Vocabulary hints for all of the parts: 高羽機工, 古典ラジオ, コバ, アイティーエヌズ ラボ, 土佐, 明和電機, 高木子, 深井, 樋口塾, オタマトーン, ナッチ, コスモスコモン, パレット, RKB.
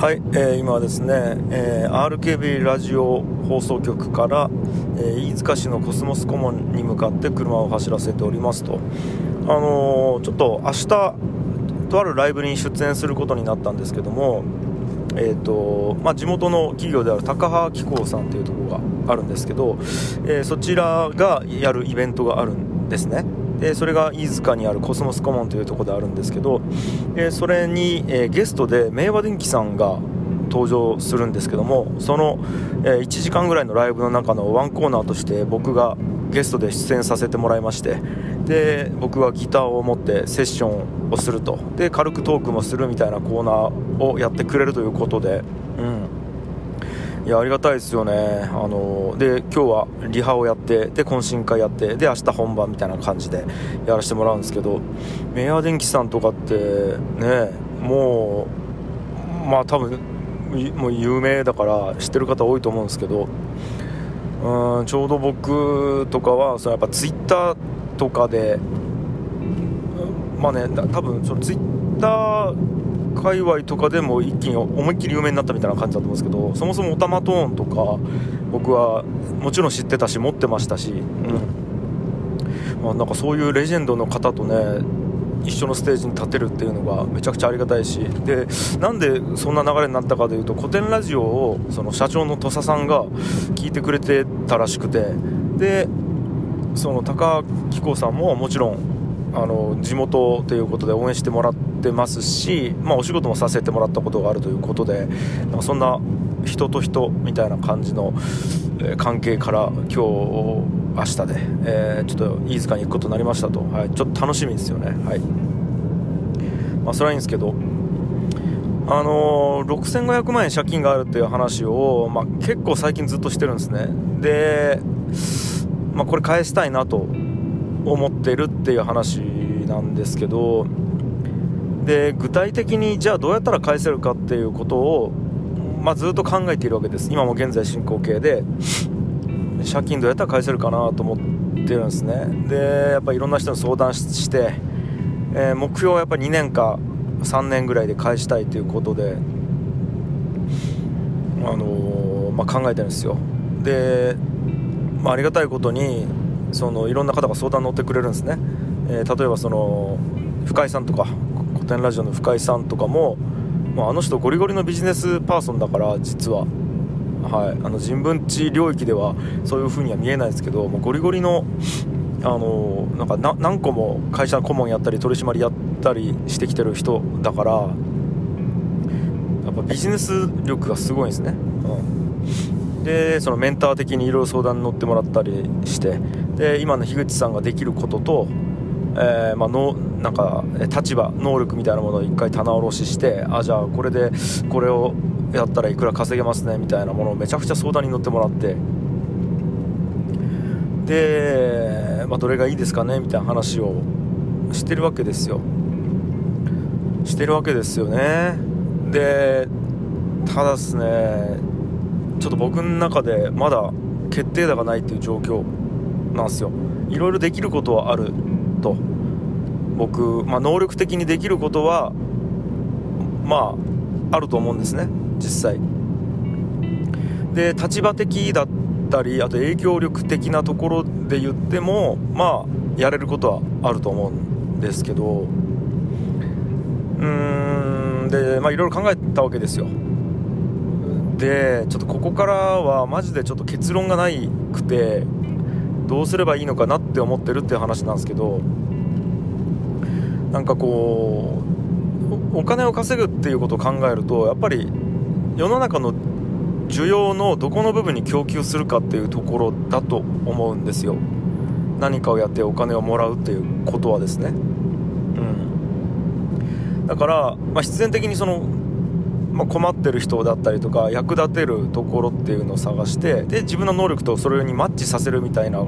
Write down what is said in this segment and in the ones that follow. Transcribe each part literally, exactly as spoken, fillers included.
はい、えー、今はですね、えー、アールケービー ラジオ放送局から、えー、飯塚市のコスモス顧問に向かって車を走らせておりますと、あのー、ちょっと明日とあるライブに出演することになったんですけども、えーとまあ、地元の企業である高羽機工さんというところがあるんですけど、えー、そちらがやるイベントがあるんですね。でそれが飯塚にあるコスモスコモンというところであるんですけど、えー、それに、えー、ゲストで明和電機さんが登場するんですけども、その、えー、いちじかんぐらいのライブの中のワンコーナーとして僕がゲストで出演させてもらいまして、で僕がギターを持ってセッションをすると、で軽くトークもするみたいなコーナーをやってくれるということで、うんいやありがたいですよね。あので今日はリハをやって、で懇親会やって、で明日本番みたいな感じでやらせてもらうんですけど、明和電機さんとかってね、もうまあ多分もう有名だから知ってる方多いと思うんですけど、うんちょうど僕とかはそのやっぱツイッターとかでまあね多分そのツイッター界隈とかでも一気に思いっきり有名になったみたいな感じだと思うんですけど、そもそもオタマトーンとか僕はもちろん知ってたし持ってましたし、うんまあ、なんかそういうレジェンドの方とね一緒のステージに立てるっていうのがめちゃくちゃありがたいし、でなんでそんな流れになったかというと、古典ラジオをその社長の土佐さんが聞いてくれてたらしくて、でその高木子さんももちろんあの地元ということで応援してもらってますし、まあ、お仕事もさせてもらったことがあるということで、なんかそんな人と人みたいな感じの関係から今日明日で、えー、ちょっと飯塚に行くことになりましたと、はい、ちょっと楽しみですよね、はいまあ、それはいいんですけど、あのー、ろくせんごひゃくまんえん借金があるっていう話を、まあ、結構最近ずっとしてるんですね。で、まあ、これ返したいなと思ってるっていう話なんですけど、で具体的にじゃあどうやったら返せるかっていうことを、まあ、ずっと考えているわけです。今も現在進行形で借金どうやったら返せるかなと思ってるんですね。でやっぱりいろんな人に相談して、えー、目標はやっぱりにねんかさんねんぐらいで返したいということで、あのーまあ、考えてるんですよ。で、まあ、ありがたいことにそのいろんな方が相談に乗ってくれるんですね、えー、例えばその深井さんとか古典ラジオの深井さんとかも、まあ、あの人ゴリゴリのビジネスパーソンだから実は、はい、あの人文知領域ではそういう風には見えないですけど、もうゴリゴリの、あのなんかな何個も会社の顧問やったり取締りやったりしてきてる人だから、やっぱビジネス力がすごいんですね、うん、でそのメンター的にいろいろ相談に乗ってもらったりして、で今の樋口さんができることと、えーまあ、のなんか立場能力みたいなものを一回棚卸しして、あじゃあこれでこれをやったらいくら稼げますねみたいなものをめちゃくちゃ相談に乗ってもらって、で、まあ、どれがいいですかねみたいな話をしてるわけですよしてるわけですよね。でただですね、ちょっと僕の中でまだ決定打がないっていう状況なんすよ。いろいろできることはあると僕、まあ、能力的にできることはまああると思うんですね実際で、立場的だったりあと影響力的なところで言ってもまあやれることはあると思うんですけど、うーんでまあいろいろ考えたわけですよ。でちょっとここからはマジでちょっと結論がないくて、どうすればいいのかなって思ってるっていう話なんですけど、なんかこうお金を稼ぐっていうことを考えると、やっぱり世の中の需要のどこの部分に供給するかっていうところだと思うんですよ。何かをやってお金をもらうっていうことはですね、うん、だから、まあ、必然的にその、まあ、困ってる人だったりとか役立てるところっていうのを探して、で自分の能力とそれにマッチさせるみたいな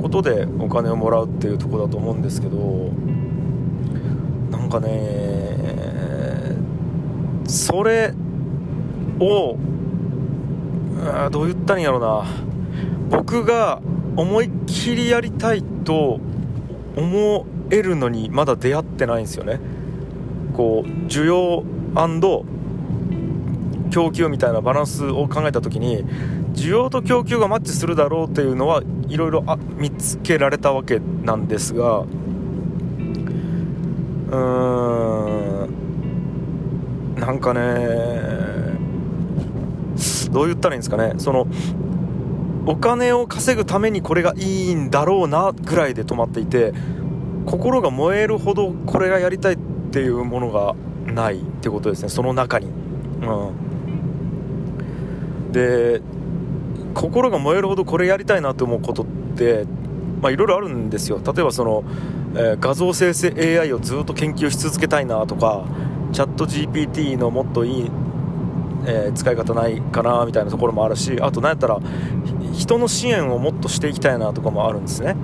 ことでお金をもらうっていうところだと思うんですけど、なんかねそれをどう言ったんやろうな、僕が思いっきりやりたいと思えるのにまだ出会ってないんですよね。こう需要供給みたいなバランスを考えたときに、需要と供給がマッチするだろうというのはいろいろ見つけられたわけなんですが、うーん、なんかね、どう言ったらいいんですかね、そのお金を稼ぐためにこれがいいんだろうなぐらいで止まっていて、心が燃えるほどこれがやりたいっていうものがないってことですね、その中に。うん、で、心が燃えるほどこれやりたいなと思うことって、まあ、いろいろあるんですよ。例えばその、えー、画像生成 エーアイ をずっと研究し続けたいなとか、チャット ジーピーティー のもっといい、えー、使い方ないかなみたいなところもあるし、あと何やったら人の支援をもっとしていきたいなとかもあるんですね。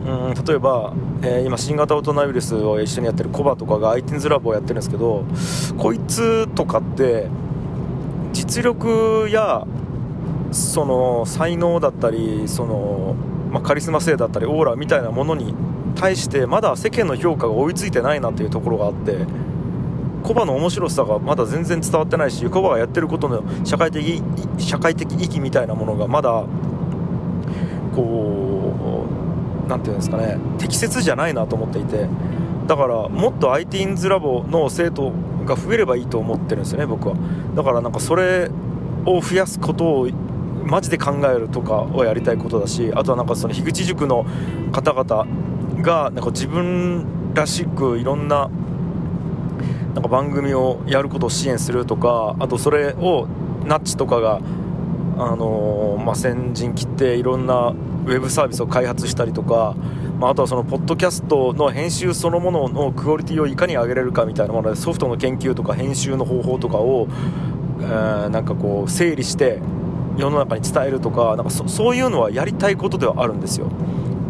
うん、例えば、えー、今新型オトナウイルスを一緒にやってるコバとかが アイティーエヌズ ラボをやってるんですけど、こいつとかって実力やその才能だったり、その、まあ、カリスマ性だったりオーラみたいなものに対してまだ世間の評価が追いついてないなというところがあって、コバの面白さがまだ全然伝わってないし、コバがやってることの社会的、社会的意義みたいなものがまだこう、なんていうんですかね、適切じゃないなと思っていて、だからもっと アイティーエヌズ ラボの生徒が増えればいいと思ってるんですよね、僕は。だからなんかそれを増やすことをマジで考えるとかをやりたいことだし、あとはなんかその樋口塾の方々がなんか自分らしくいろんななんか番組をやることを支援するとか、あとそれをナッチとかが、あのーまあ、先陣切っていろんなウェブサービスを開発したりとか、まあ、あとはそのポッドキャストの編集そのもののクオリティをいかに上げれるかみたいなもので、ソフトの研究とか編集の方法とかを、えー、なんかこう整理して世の中に伝えるとか、なんか そ, そういうのはやりたいことではあるんですよ。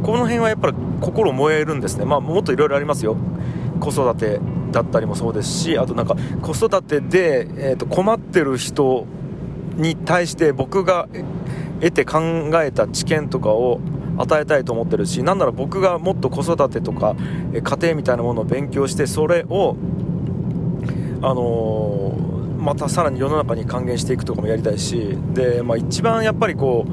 この辺はやっぱり心燃えるんですね。まあ、もっといろいろありますよ。子育てだったりもそうですし、あとなんか子育てで、えーと困ってる人に対して僕が得て考えた知見とかを与えたいと思ってるし、なんなら僕がもっと子育てとか家庭みたいなものを勉強して、それをあのー、またさらに世の中に還元していくとかもやりたいし、で、まあ、一番やっぱりこ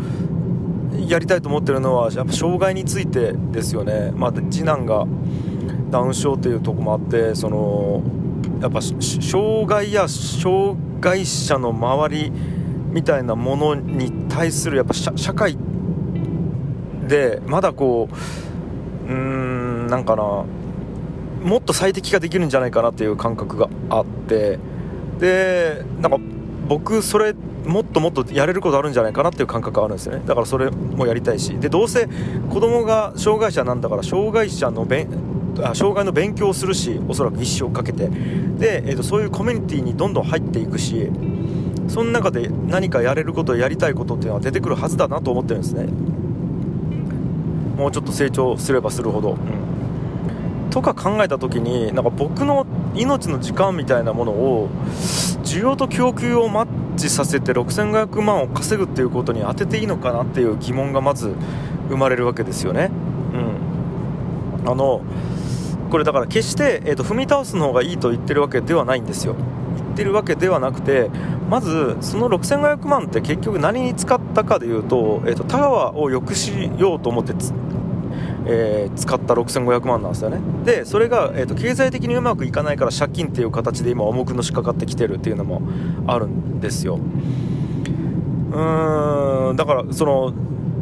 うやりたいと思ってるのはやっぱ障害についてですよね。まあ、次男がダウン症というところもあって、そのやっぱ障害や障害者の周りみたいなものに対するやっぱ 社, 社会でまだこううーんなんかなもっと最適化できるんじゃないかなっていう感覚があって、でなんか僕それもっともっとやれることあるんじゃないかなっていう感覚があるんですよね。だからそれもやりたいし、でどうせ子供が障害者なんだから障害者のべん障害の勉強をするし、おそらく一生かけてで、えーと、そういうコミュニティにどんどん入っていくし、その中で何かやれることやりたいことっていうのは出てくるはずだなと思ってるんですね。もうちょっと成長すればするほど、うん、とか考えた時になんか僕の命の時間みたいなものを需要と供給をマッチさせてろくせんごひゃくまんを稼ぐっていうことに当てていいのかなっていう疑問がまず生まれるわけですよね。うん、あのこれだから決して、えーと、踏み倒すの方がいいと言ってるわけではないんですよ。言ってるわけではなくて、まずそのろくせんごひゃくまんって結局何に使ったかでいうと、えーと、タワーを抑止ようと思ってつ、えー、使ったろくせんごひゃくまんなんですよね。で、それが、えーと、経済的にうまくいかないから借金っていう形で今重くのしかかってきてるっていうのもあるんですよ。うーん、だからその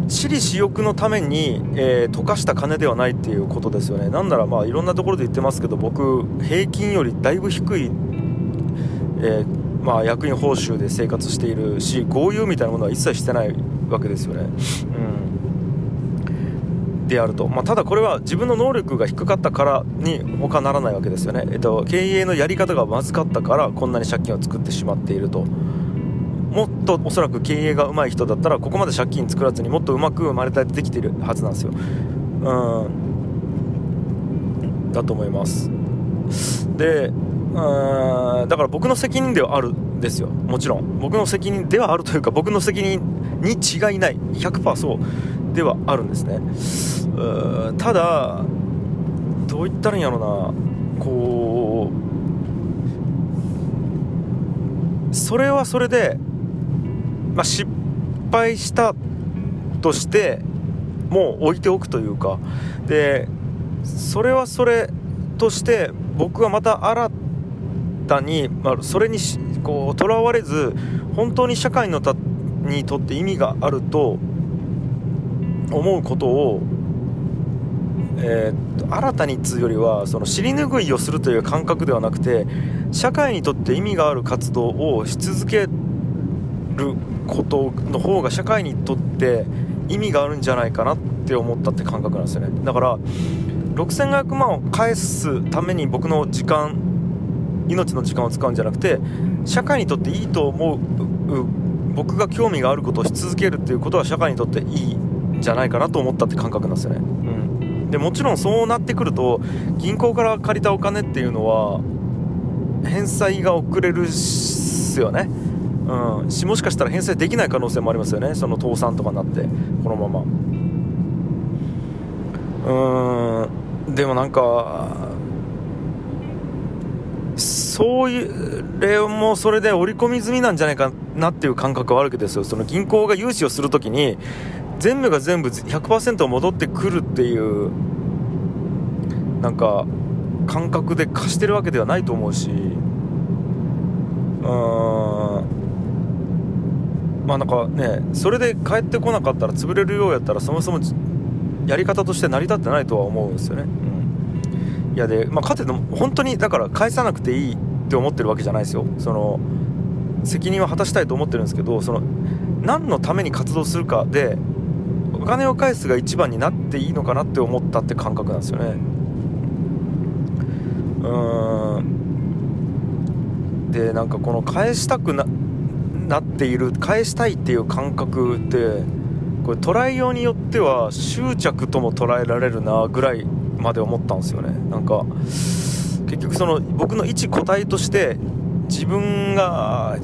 私利私欲のために、えー、溶かした金ではないっていうことですよね。なんならまあいろんなところで言ってますけど、僕平均よりだいぶ低い、えーまあ、役員報酬で生活しているし、豪遊みたいなものは一切してないわけですよね。うん、であると、まあ、ただこれは自分の能力が低かったからに他ならないわけですよね。えっと、経営のやり方がまずかったからこんなに借金を作ってしまっていると。もっとおそらく経営がうまい人だったらここまで借金作らずにもっとうまく生まれたりできているはずなんですよ。うんだと思います。で、うん、だから僕の責任ではあるんですよ。もちろん僕の責任ではあるというか、僕の責任に違いない ひゃくパーセント そうではあるんですね。うん、ただどう言ったらいいんやろうな、こうそれはそれで、まあ、失敗したとしてもう置いておくというか、でそれはそれとして僕はまた新たに、まあ、それにこうとらわれず本当に社会のたにとって意味があると思うことを、えー、新たにっつうよりはその尻拭いをするという感覚ではなくて、社会にとって意味がある活動をし続けることの方が社会にとって意味があるんじゃないかなって思ったって感覚なんですよね。だからろくせんごひゃくまんを返すために僕の時間、命の時間を使うんじゃなくて、社会にとっていいと思う僕が興味があることをし続けるっていうことは社会にとっていいんじゃないかなと思ったって感覚なんですよね、うん、でもちろんそうなってくると銀行から借りたお金っていうのは返済が遅れるっすよね、うん、しもしかしたら返済できない可能性もありますよね。その倒産とかになってこのままうーんでもなんかそういう例もそれで織り込み済みなんじゃないかなっていう感覚はあるわけですよ。その銀行が融資をするときに全部が全部 ひゃくパーセント 戻ってくるっていうなんか感覚で貸してるわけではないと思うし、うーんまあなんかね、それで帰ってこなかったら潰れるようやったらそもそもやり方として成り立ってないとは思うんですよね、うんいやでまあ、かつての本当にだから返さなくていいって思ってるわけじゃないですよ。その責任は果たしたいと思ってるんですけど、その何のために活動するかでお金を返すが一番になっていいのかなって思ったって感覚なんですよね。うーんでなんかこの返したく な, なっている返したいっていう感覚ってこれ捉えようによっては執着とも捉えられるなぐらいまで思ったんですよね。なんか結局その僕の一個体として自分が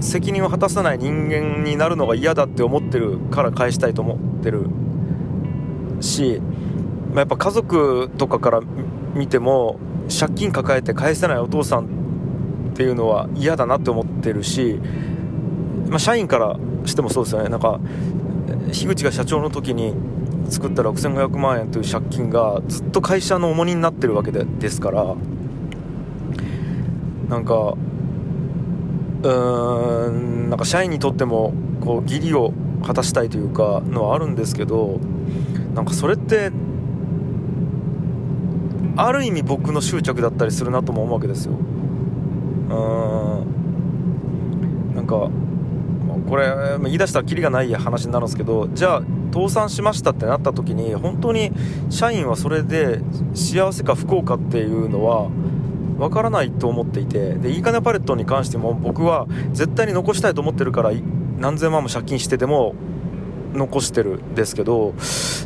責任を果たさない人間になるのが嫌だって思ってるから返したいと思ってるし、まあ、やっぱ家族とかから見ても借金抱えて返せないお父さんっていうのは嫌だなって思ってるし、まあ、社員からしてもそうですよね。なんか樋口が社長の時に作ったろくせんごひゃくまんえんという借金がずっと会社の重荷になってるわけでですから、なんかうーんなんか社員にとってもこう義理を果たしたいというかのはあるんですけど、なんかそれってある意味僕の執着だったりするなとも思うわけですよ。うーんなんかこれ言い出したらキリがない話になるんですけど、じゃあ倒産しましたってなった時に本当に社員はそれで幸せか不幸かっていうのは分からないと思っていて、でいいかねパレットに関しても僕は絶対に残したいと思ってるから何千万も借金してても残してるんですけど、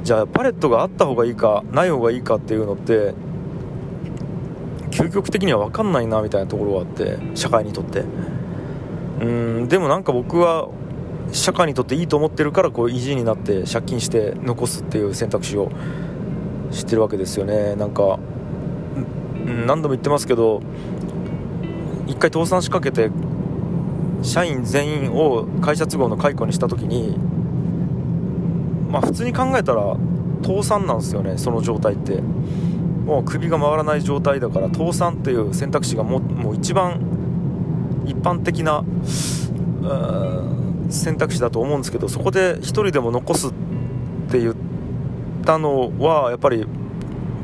じゃあパレットがあった方がいいかない方がいいかっていうのって究極的には分かんないなみたいなところがあって、社会にとってうーんでもなんか僕は社会にとっていいと思ってるからこう意地になって借金して残すっていう選択肢をしてるわけですよね。なんか何度も言ってますけど、一回倒産しかけて社員全員を会社都合の解雇にした時に、まあ普通に考えたら倒産なんですよね。その状態ってもう首が回らない状態だから倒産っていう選択肢がもう、もう一番一般的な選択肢だと思うんですけど、そこで一人でも残すって言ったのはやっぱり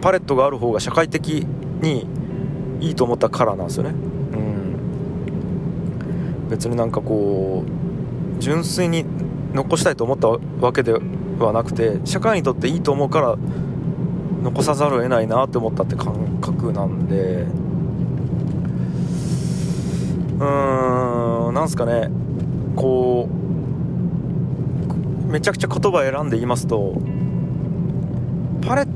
パレットがある方が社会的にいいと思ったからなんですよね、うん、別になんかこう純粋に残したいと思ったわけではなくて社会にとっていいと思うから残さざるを得ないなって思ったって感覚なんで、うーんなんすかねこうめちゃくちゃ言葉選んで言いますと、パレッ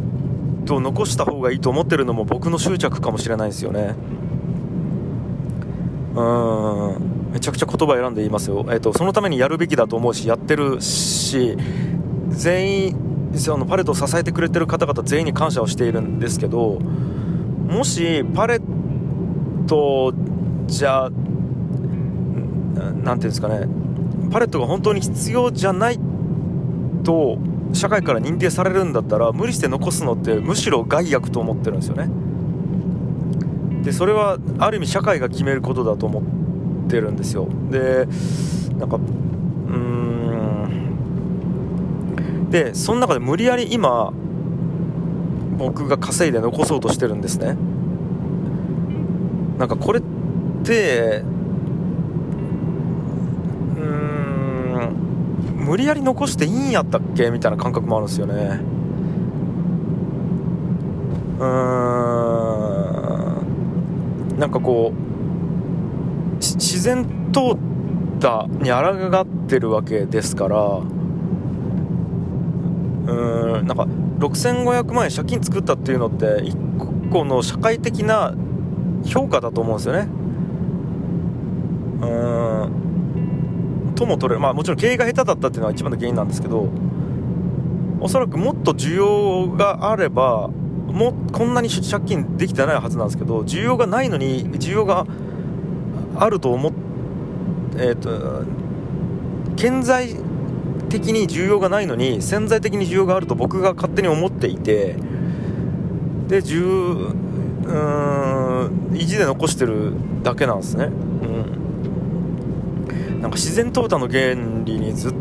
トを残した方がいいと思ってるのも僕の執着かもしれないですよね。うーんめちゃくちゃ言葉選んで言いますよ、えーと、そのためにやるべきだと思うしやってるし、全員そのパレットを支えてくれてる方々全員に感謝をしているんですけど、もしパレットじゃん、なんていうんですかね、パレットが本当に必要じゃないと社会から認定されるんだったら、無理して残すのってむしろ害悪と思ってるんですよね。でそれはある意味社会が決めることだと思ってるんですよ。でなんかうーんでその中で無理やり今僕が稼いで残そうとしてるんですね。なんかこれってうーん無理やり残していいんやったっけみたいな感覚もあるんですよね。うーんなんかこう自然淘汰に抗ってるわけですから、うーんなんかろくせんごひゃくまんえん借金作ったっていうのって一個の社会的な評価だと思うんですよね。うーんとも取れる、まあもちろん経営が下手だったっていうのは一番の原因なんですけど、おそらくもっと需要があればもうこんなに借金できてないはずなんですけど、需要がないのに需要があると思っえっと顕在的に需要がないのに潜在的に需要があると僕が勝手に思っていて、で10うーん意地で残してるだけなんですね、うん、なんか自然淘汰の原理にずっ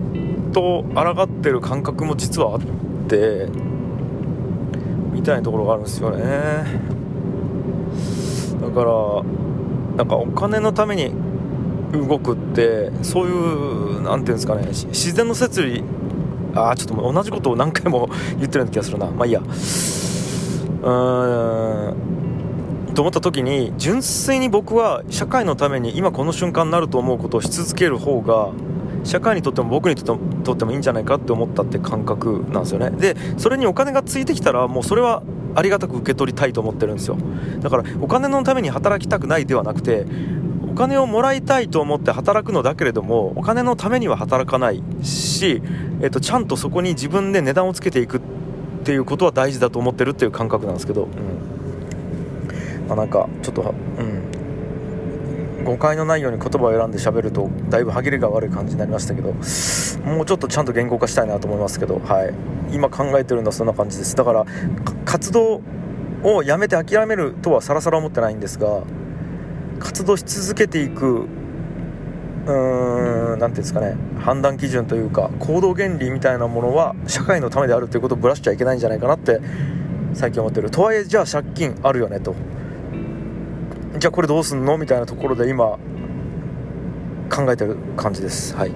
と抗ってる感覚も実はあってみたいなところがあるんですよね。だからなんかお金のために動くってそういうなんていうんですかね、自然の摂理、あーちょっと同じことを何回も言ってるような気がするな、まあいいや、うーんと思った時に純粋に僕は社会のために今この瞬間になると思うことをし続ける方が社会にとっても僕にとってもいいんじゃないかって思ったって感覚なんですよね。でそれにお金がついてきたらもうそれはありがたく受け取りたいと思ってるんですよ。だからお金のために働きたくないではなくて、お金をもらいたいと思って働くのだけれどもお金のためには働かないし、えっと、ちゃんとそこに自分で値段をつけていくっていうことは大事だと思ってるっていう感覚なんですけど、うんまあ、なんかちょっと、うん、誤解のないように言葉を選んで喋るとだいぶ歯切れが悪い感じになりましたけど、もうちょっとちゃんと言語化したいなと思いますけど、はい、今考えてるのはそんな感じです。だから活動をやめて諦めるとはさらさら思ってないんですが、活動し続けていくうーんなんていうんですかね、判断基準というか行動原理みたいなものは社会のためであるということをぶらしちゃいけないんじゃないかなって最近思ってる。とはいえじゃあ借金あるよねと、じゃあこれどうすんのみたいなところで今考えてる感じです。はい。